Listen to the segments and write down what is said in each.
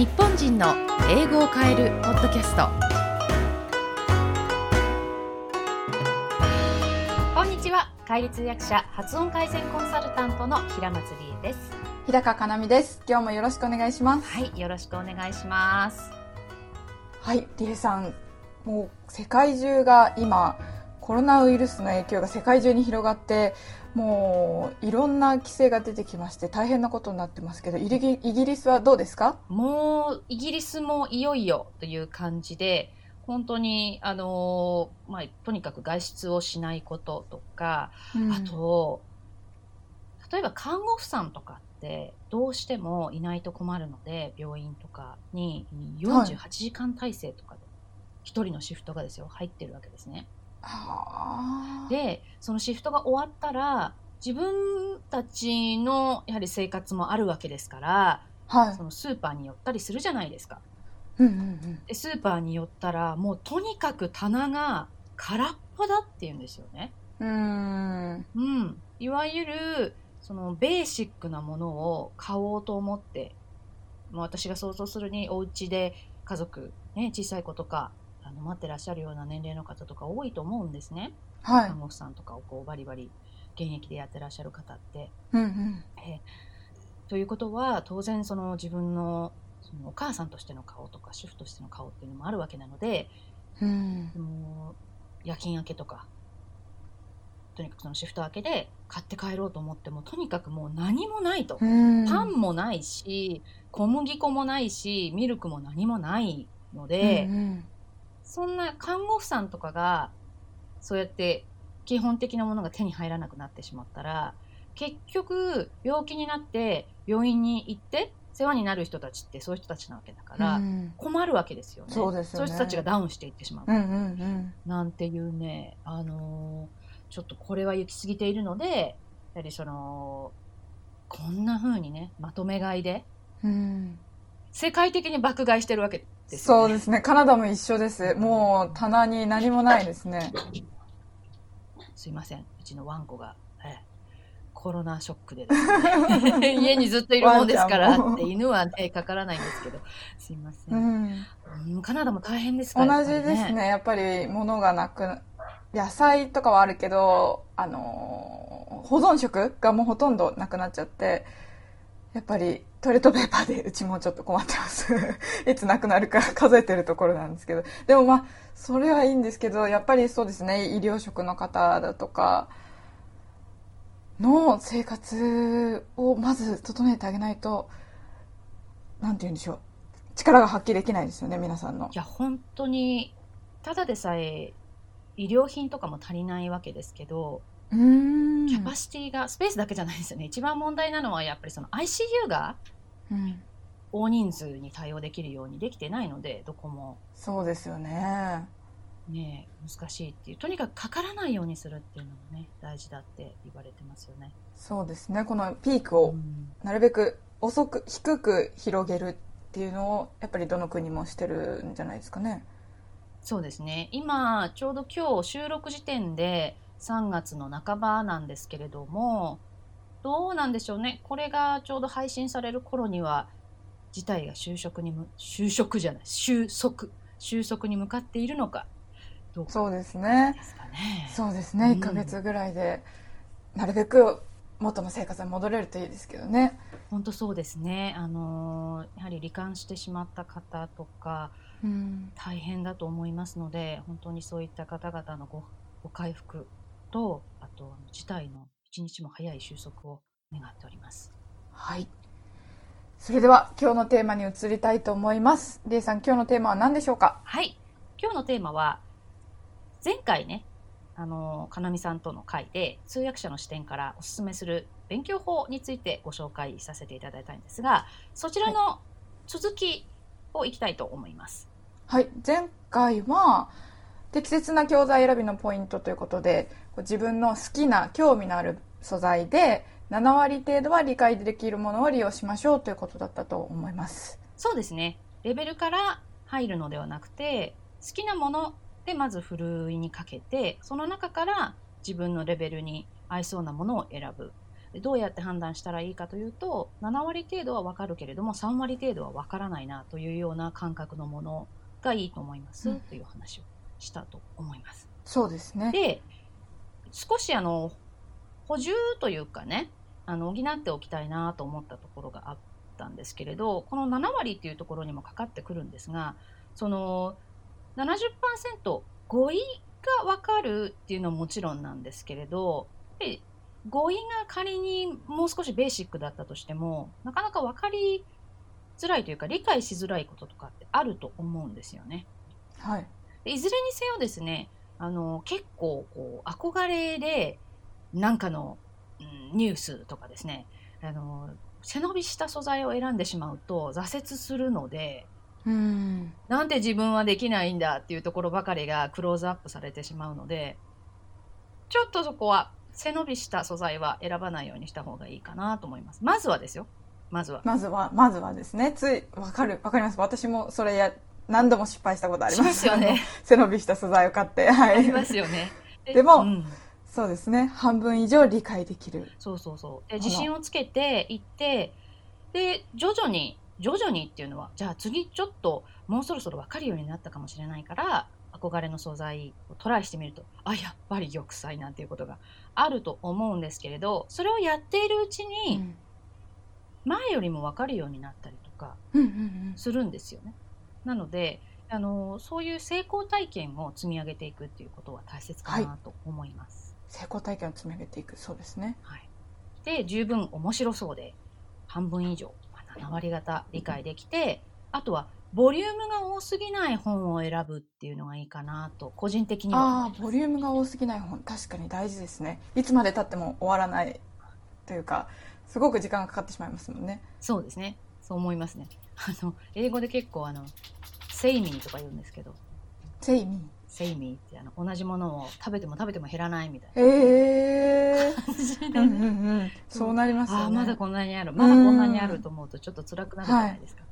日本人の英語を変えるポッドキャスト。こんにちは。会議通訳者発音改善コンサルタントの平松理恵です。日高かなみです。今日もよろしくお願いします。はい、よろしくお願いします。はい、理恵さん、もう世界中が今コロナウイルスの影響が世界中に広がって、もういろんな規制が出てきまして大変なことになってますけど、イギリスはどうですか？もうイギリスもいよいよという感じで、本当にとにかく外出をしないこととか、あと例えば看護婦さんとかってどうしてもいないと困るので、病院とかに48時間体制とかで1人のシフトがですよ、入ってるわけですね。で、そのシフトが終わったら自分たちのやはり生活もあるわけですから、はい、そのスーパーに寄ったりするじゃないですか、でスーパーに寄ったらもうとにかく棚が空っぽだっていうんですよね。いわゆるそのベーシックなものを買おうと思って、まあ、私が想像するにお家で家族、ね、小さい子とか待ってらっしゃるような年齢の方とか多いと思うんですね、看護婦さんとかをこうバリバリ現役でやってらっしゃる方って、ということは当然その自分の、 そのお母さんとしての顔とか主婦としての顔っていうのもあるわけなので、夜勤明けとかとにかくそのシフト明けで買って帰ろうと思ってもとにかくもう何もないと、パンもないし小麦粉もないしミルクも何もないので、そんな看護婦さんとかがそうやって基本的なものが手に入らなくなってしまったら、結局病気になって病院に行って世話になる人たちってそういう人たちなわけだから困るわけですよね。そうですよね。そういう人たちがダウンしていってしまう、なんていうね、ちょっとこれは行き過ぎているので、やはりそのこんな風にね、まとめ買いで、世界的に爆買いしてるわけですよね。そうですね。カナダも一緒です。もう棚に何もないですね。すいません。うちのワンコが、コロナショックでですね、家にずっといるもんですからって犬は、かからないんですけど、すいません。カナダも大変ですからね。同じですね。やっぱり物がなく、野菜とかはあるけど、保存食がもうほとんどなくなっちゃって、やっぱりトイレットペーパーでうちもちょっと困ってますいつなくなるか数えてるところなんですけど、でもまあそれはいいんですけど、やっぱりそうですね、医療職の方だとかの生活をまず整えてあげないと、なんて言うんでしょう、力が発揮できないですよね、皆さんの。いや本当にただでさえ医療品とかも足りないわけですけど、キャパシティがスペースだけじゃないですよね。一番問題なのはやっぱりその ICU が大人数に対応できるようにできてないので、どこもそうですよね。ねえ、難しいっていう、とにかくかからないようにするっていうのもね、大事だって言われてますよね。そうですね。このピークをなるべく遅く低く広げるっていうのをやっぱりどの国もしてるんじゃないですかね。そうですね。今ちょうど今日収録時点で3月の半ばなんですけれども、どうなんでしょうね。これがちょうど配信される頃には事態が収束に向かっているのかどうか。そうですね。そうですね。1ヶ月ぐらいでなるべく元の生活に戻れるといいですけどね。本当そうですね。やはり罹患してしまった方とか、大変だと思いますので、本当にそういった方々のご回復と、あと事態の一日も早い収束を願っております。はい、それでは今日のテーマに移りたいと思います。理恵さん、今日のテーマは何でしょうか？はい、今日のテーマは前回ね、かなみさんとの会で通訳者の視点からおすすめする勉強法についてご紹介させていただいたんですが、そちらの続きをいきたいと思います。はい、前回は適切な教材選びのポイントということで、自分の好きな興味のある素材で7割程度は理解できるものを利用しましょうということだったと思います。そうですね。レベルから入るのではなくて、好きなものでまずふるいにかけて、その中から自分のレベルに合いそうなものを選ぶ。どうやって判断したらいいかというと、7割程度は分かるけれども3割程度は分からないなというような感覚のものがいいと思います、という話をしたと思います。そうですね。で、少し補充というかね、補っておきたいなと思ったところがあったんですけれど、この7割というところにもかかってくるんですが、その 70% 語彙が分かるっていうのはもちろんなんですけれど、語彙が仮にもう少しベーシックだったとしても、なかなか分かりづらいというか理解しづらいこととかってあると思うんですよね。はい。でいずれにせよですね、結構こう憧れでなんかの、ニュースとかですね、背伸びした素材を選んでしまうと挫折するので、なんて自分はできないんだっていうところばかりがクローズアップされてしまうので、ちょっとそこは背伸びした素材は選ばないようにした方がいいかなと思います。まずはですよ。まずはですね。わかります。私もそれ何度も失敗したことありますよね。背伸びした素材を買って、はい、ありますよね。でも、そうですね。半分以上理解できる。そう。で自信をつけていって、で徐々にっていうのは、じゃあ次ちょっともうそろそろ分かるようになったかもしれないから。憧れの素材をトライしてみると、やっぱり玉砕なんていうことがあると思うんですけれど、それをやっているうちに前よりも分かるようになったりとかするんですよね。なのでそういう成功体験を積み上げていくっていうことは大切かなと思います、はい、成功体験を積み上げていく、そうですね、はい、で十分面白そうで半分以上、7割方理解できて、あとはボリュームが多すぎない本を選ぶっていうのがいいかなと個人的には思います。ボリュームが多すぎない本、確かに大事ですね。いつまで経っても終わらないというか、すごく時間がかかってしまいますもんね。そうですね、そう思いますね。英語で結構セイミーとか言うんですけど、セイミーって同じものを食べても減らないみたいな感じで、そうなりますよね。まだこんなにあると思うとちょっと辛くなるじゃないですか、はい。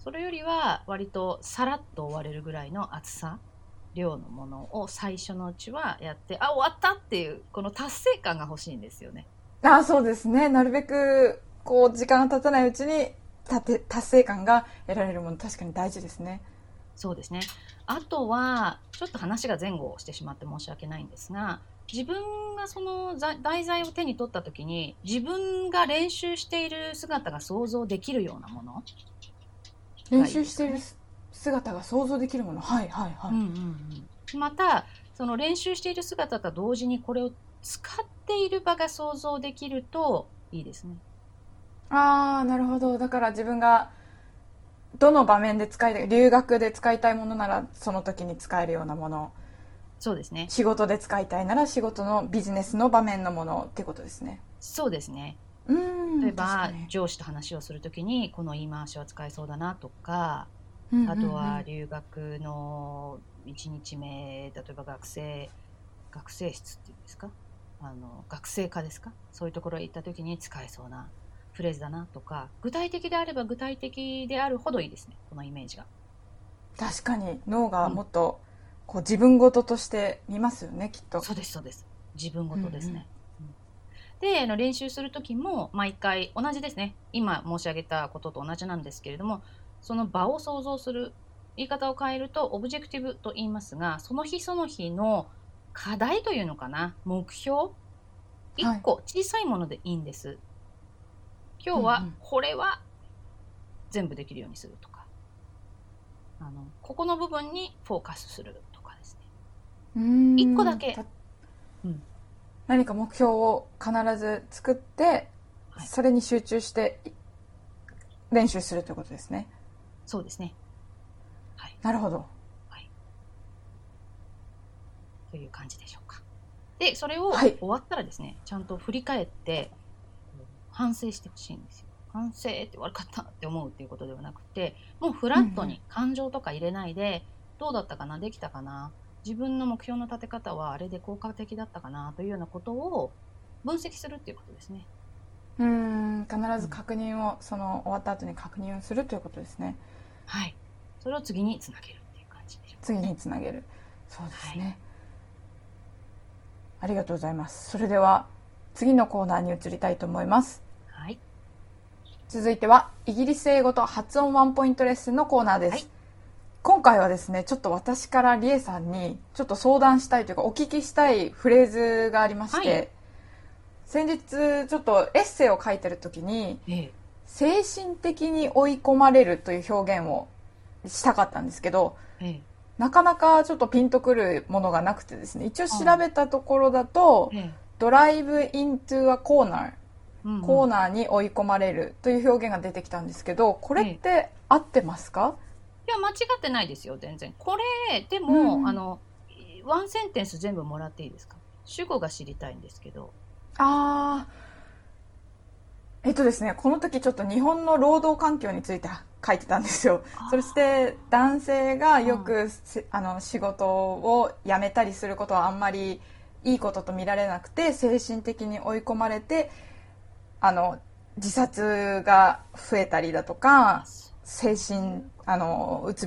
それよりは割とさらっと終われるぐらいの厚さ、量のものを最初のうちはやって、終わったっていうこの達成感が欲しいんですよね。そうですね。なるべくこう時間が経たないうちに達成感が得られるもの、確かに大事ですね。そうですね。あとはちょっと話が前後してしまって申し訳ないんですが、自分がその題材を手に取った時に自分が練習している姿が想像できるようなもの、練習している姿が想像できるもの、はいはいはい、またその練習している姿と同時にこれを使っている場が想像できるといいですね。なるほど。だから自分がどの場面で留学で使いたいものならその時に使えるようなもの、そうですね。仕事で使いたいなら仕事のビジネスの場面のものってことですね。そうですね。例えば上司と話をするときにこの言い回しは使えそうだなとか、あとは留学の1日目、例えば学生室っていうんですか、学生課ですか、そういうところへ行ったときに使えそうなフレーズだなとか、具体的であれば具体的であるほどいいですね。このイメージが確かに脳がもっとこう自分事として見ますよね、きっと。そうです自分事ですね、で練習する時も毎回同じですね。今申し上げたことと同じなんですけれども、その場を想像する、言い方を変えるとオブジェクティブと言いますが、その日その日の課題というのかな、目標1個小さいものでいいんです、はい、今日はこれは全部できるようにするとか、ここの部分にフォーカスするとかですね。1個だけ何か目標を必ず作って、はい、それに集中して練習するということですね。そうですね、はい、なるほど、はい、という感じでしょうか。で、それを終わったらですね、はい、ちゃんと振り返って反省してほしいんですよ。反省って悪かったって思うっていうことではなくて、もうフラットに感情とか入れないで、どうだったかな、できたかな、自分の目標の立て方はあれで効果的だったかなというようなことを分析するということですね。必ず確認を、その終わった後に確認をするということですね。はい。それを次につなげるっていう感じでしょうかね。次につなげる。そうですね、はい。ありがとうございます。それでは次のコーナーに移りたいと思います。はい、続いてはイギリス英語と発音ワンポイントレッスンのコーナーです。はい、今回はですね、ちょっと私からリエさんにちょっと相談したいというかお聞きしたいフレーズがありまして、はい、先日ちょっとエッセイを書いてる時に、精神的に追い込まれるという表現をしたかったんですけど、なかなかちょっとピンとくるものがなくてですね、一応調べたところだと、drive into a corner、コーナーに追い込まれるという表現が出てきたんですけど、これって合ってますか？いや、間違ってないですよ、全然。これでも、ワンセンテンス全部もらっていいですか？主語が知りたいんですけど。ですね、この時ちょっと日本の労働環境について書いてたんですよ。そして男性がよく、仕事を辞めたりすることはあんまりいいことと見られなくて、精神的に追い込まれて自殺が増えたりだとか、うつ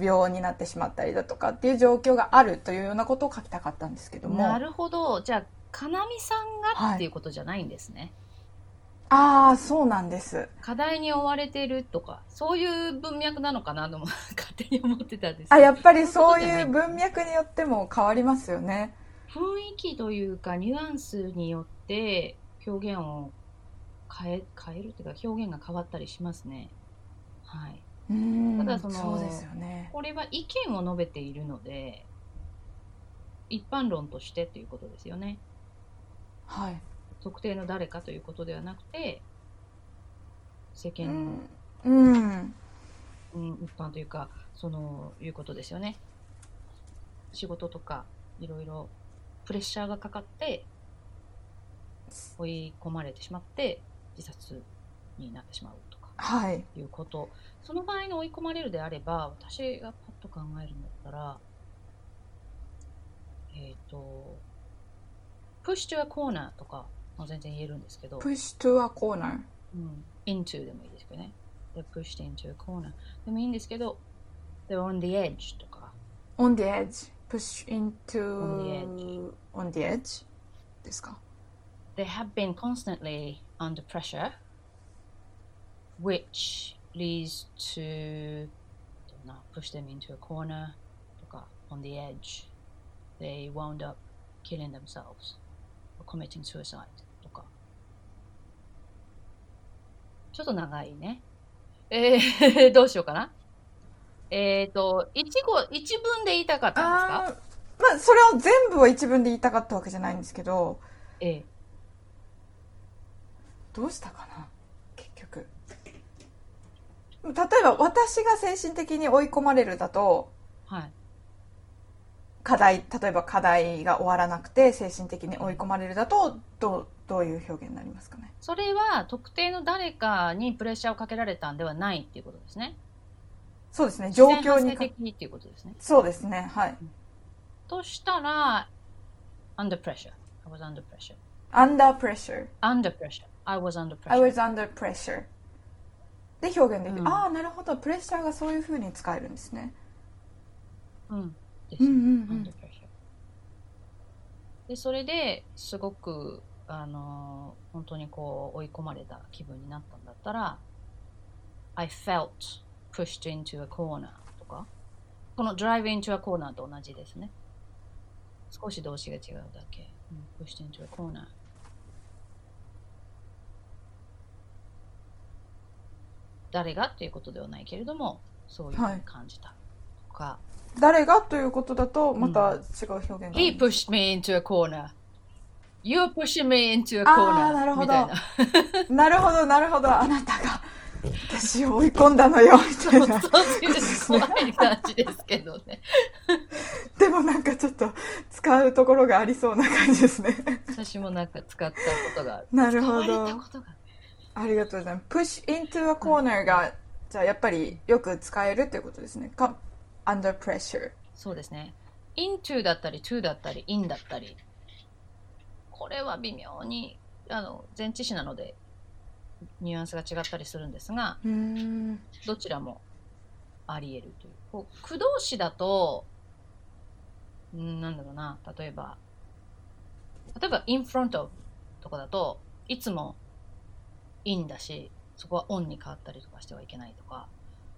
病になってしまったりだとかっていう状況があるというようなことを書きたかったんですけども。なるほど。じゃあかなみさんがっていうことじゃないんですね。そうなんです。課題に追われてるとかそういう文脈なのかなとも勝手に思ってたんですけど、やっぱりそういう文脈によっても変わりますよね。雰囲気というかニュアンスによって表現を変えるというか、表現が変わったりしますね。はい、ただそうですよね。これは意見を述べているので一般論としてということですよね。はい。特定の誰かということではなくて、世間の、一般というか、いうことですよね。仕事とかいろいろプレッシャーがかかって追い込まれてしまって自殺になってしまうとか、いうこと。その場合の追い込まれるであれば、私がパッと考えるんだったら、プッシュトゥアコーナーとかも全然言えるんですけど、プッシュトゥアコーナー、into でもいいですけどね。で、プッシュ into a corner でもいいんですけど、they're on the edge とか、on the edge、push into on the edge ですか。They have been constantly under pressure, which leads to push them into a corner とか on the edge。They wound up killing themselves or committing suicide とか。ちょっと長いね。どうしようかな。一文で言いたかったんですか？それを全部を一文で言いたかったわけじゃないんですけど、どうしたかな。結局例えば私が精神的に追い込まれるだと、例えば課題が終わらなくて精神的に追い込まれるだとどういう表現になりますかね。それは特定の誰かにプレッシャーをかけられたんではないっていうことですね。そうですね。状況に的にっていうことですね。そうですね。はい。としたら under pressure。I was under pressure。under pressure。under pressure。I was under pressure。I was under pressure。で表現できる。なるほど。プレッシャーがそういう風に使えるんですね。で、それですごく本当にこう追い込まれた気分になったんだったら I felt pushed into a corner とか、この drive into a corner と同じですね。少し動詞が違うだけ。pushed into a corner 誰がということではないけれどもそういうふうに感じたとか、誰がということだとまた違う表現があるんです。He pushed me into a corner. You're pushing me into a corner. みたいな。なるほど、なるほど。あなたが私を追い込んだのよみたいな。そういう感じですけどね。でもなんかちょっと使うところがありそうな感じですね。私もなんか使ったことがある。なるほど。ありがとうございます。Push into a corner がじゃあやっぱりよく使えるということですね。under pressure。 そうですね。 into だったり to だったり in だったり、これは微妙に前置詞なのでニュアンスが違ったりするんですが、どちらもあり得るという。こう駆動詞だとなんだろうな、例えばin front of とかだといつもインだし、そこはオンに変わったりとかしてはいけないとか、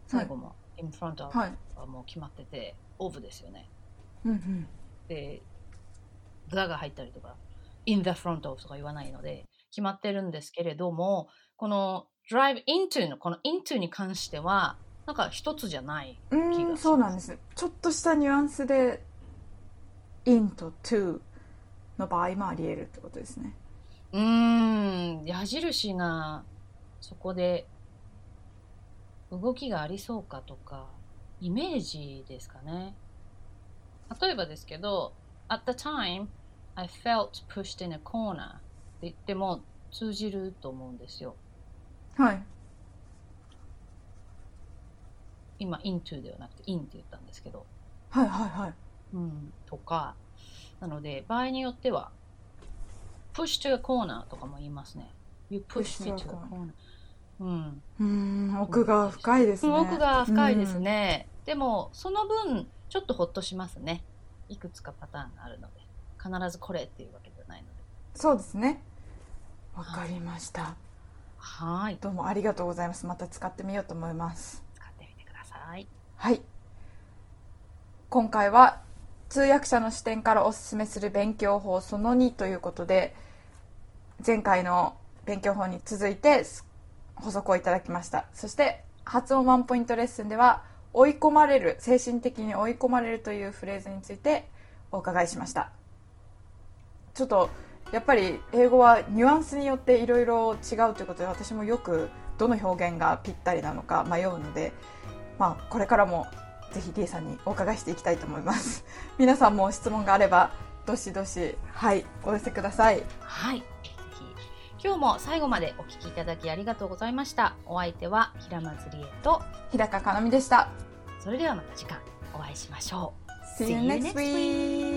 最後もインフロントはもう決まってて、はい、オブですよね、うんうん、でザが入ったりとかインザフロントとか言わないので決まってるんですけれども、この drive into のこの into に関してはなんか一つじゃない気がします。そうなんです。ちょっとしたニュアンスで in と to の場合もあり得るってことですね。矢印がそこで動きがありそうかとかイメージですかね。例えばですけど At the time I felt pushed in a corner って言っても通じると思うんですよ。はい、今 into ではなくて in って言ったんですけど、はいはいはい、うん、とかなので場合によっては push to a corner とかも言いますね。 You push me to a corner。うん、奥が深いですね。奥が深いですね、うん、でもその分ちょっとほっとしますね。いくつかパターンがあるので必ずこれっていうわけじゃないので。そうですね、わかりました。はい、どうもありがとうございます。また使ってみようと思います。使ってみてください。はい、今回は通訳者の視点からおすすめする勉強法その2ということで、前回の勉強法に続いて補足をいただきました。そして発音ワンポイントレッスンでは追い込まれる、精神的に追い込まれるというフレーズについてお伺いしました。ちょっとやっぱり英語はニュアンスによっていろいろ違うということで、私もよくどの表現がぴったりなのか迷うので、まあ、これからもぜひリエさんにお伺いしていきたいと思います。皆さんも質問があればどしどし、はい、お寄せください。はい、今日も最後までお聞きいただきありがとうございました。お相手は平松理恵と日高かなみでした。それではまた次回お会いしましょう。See you next week!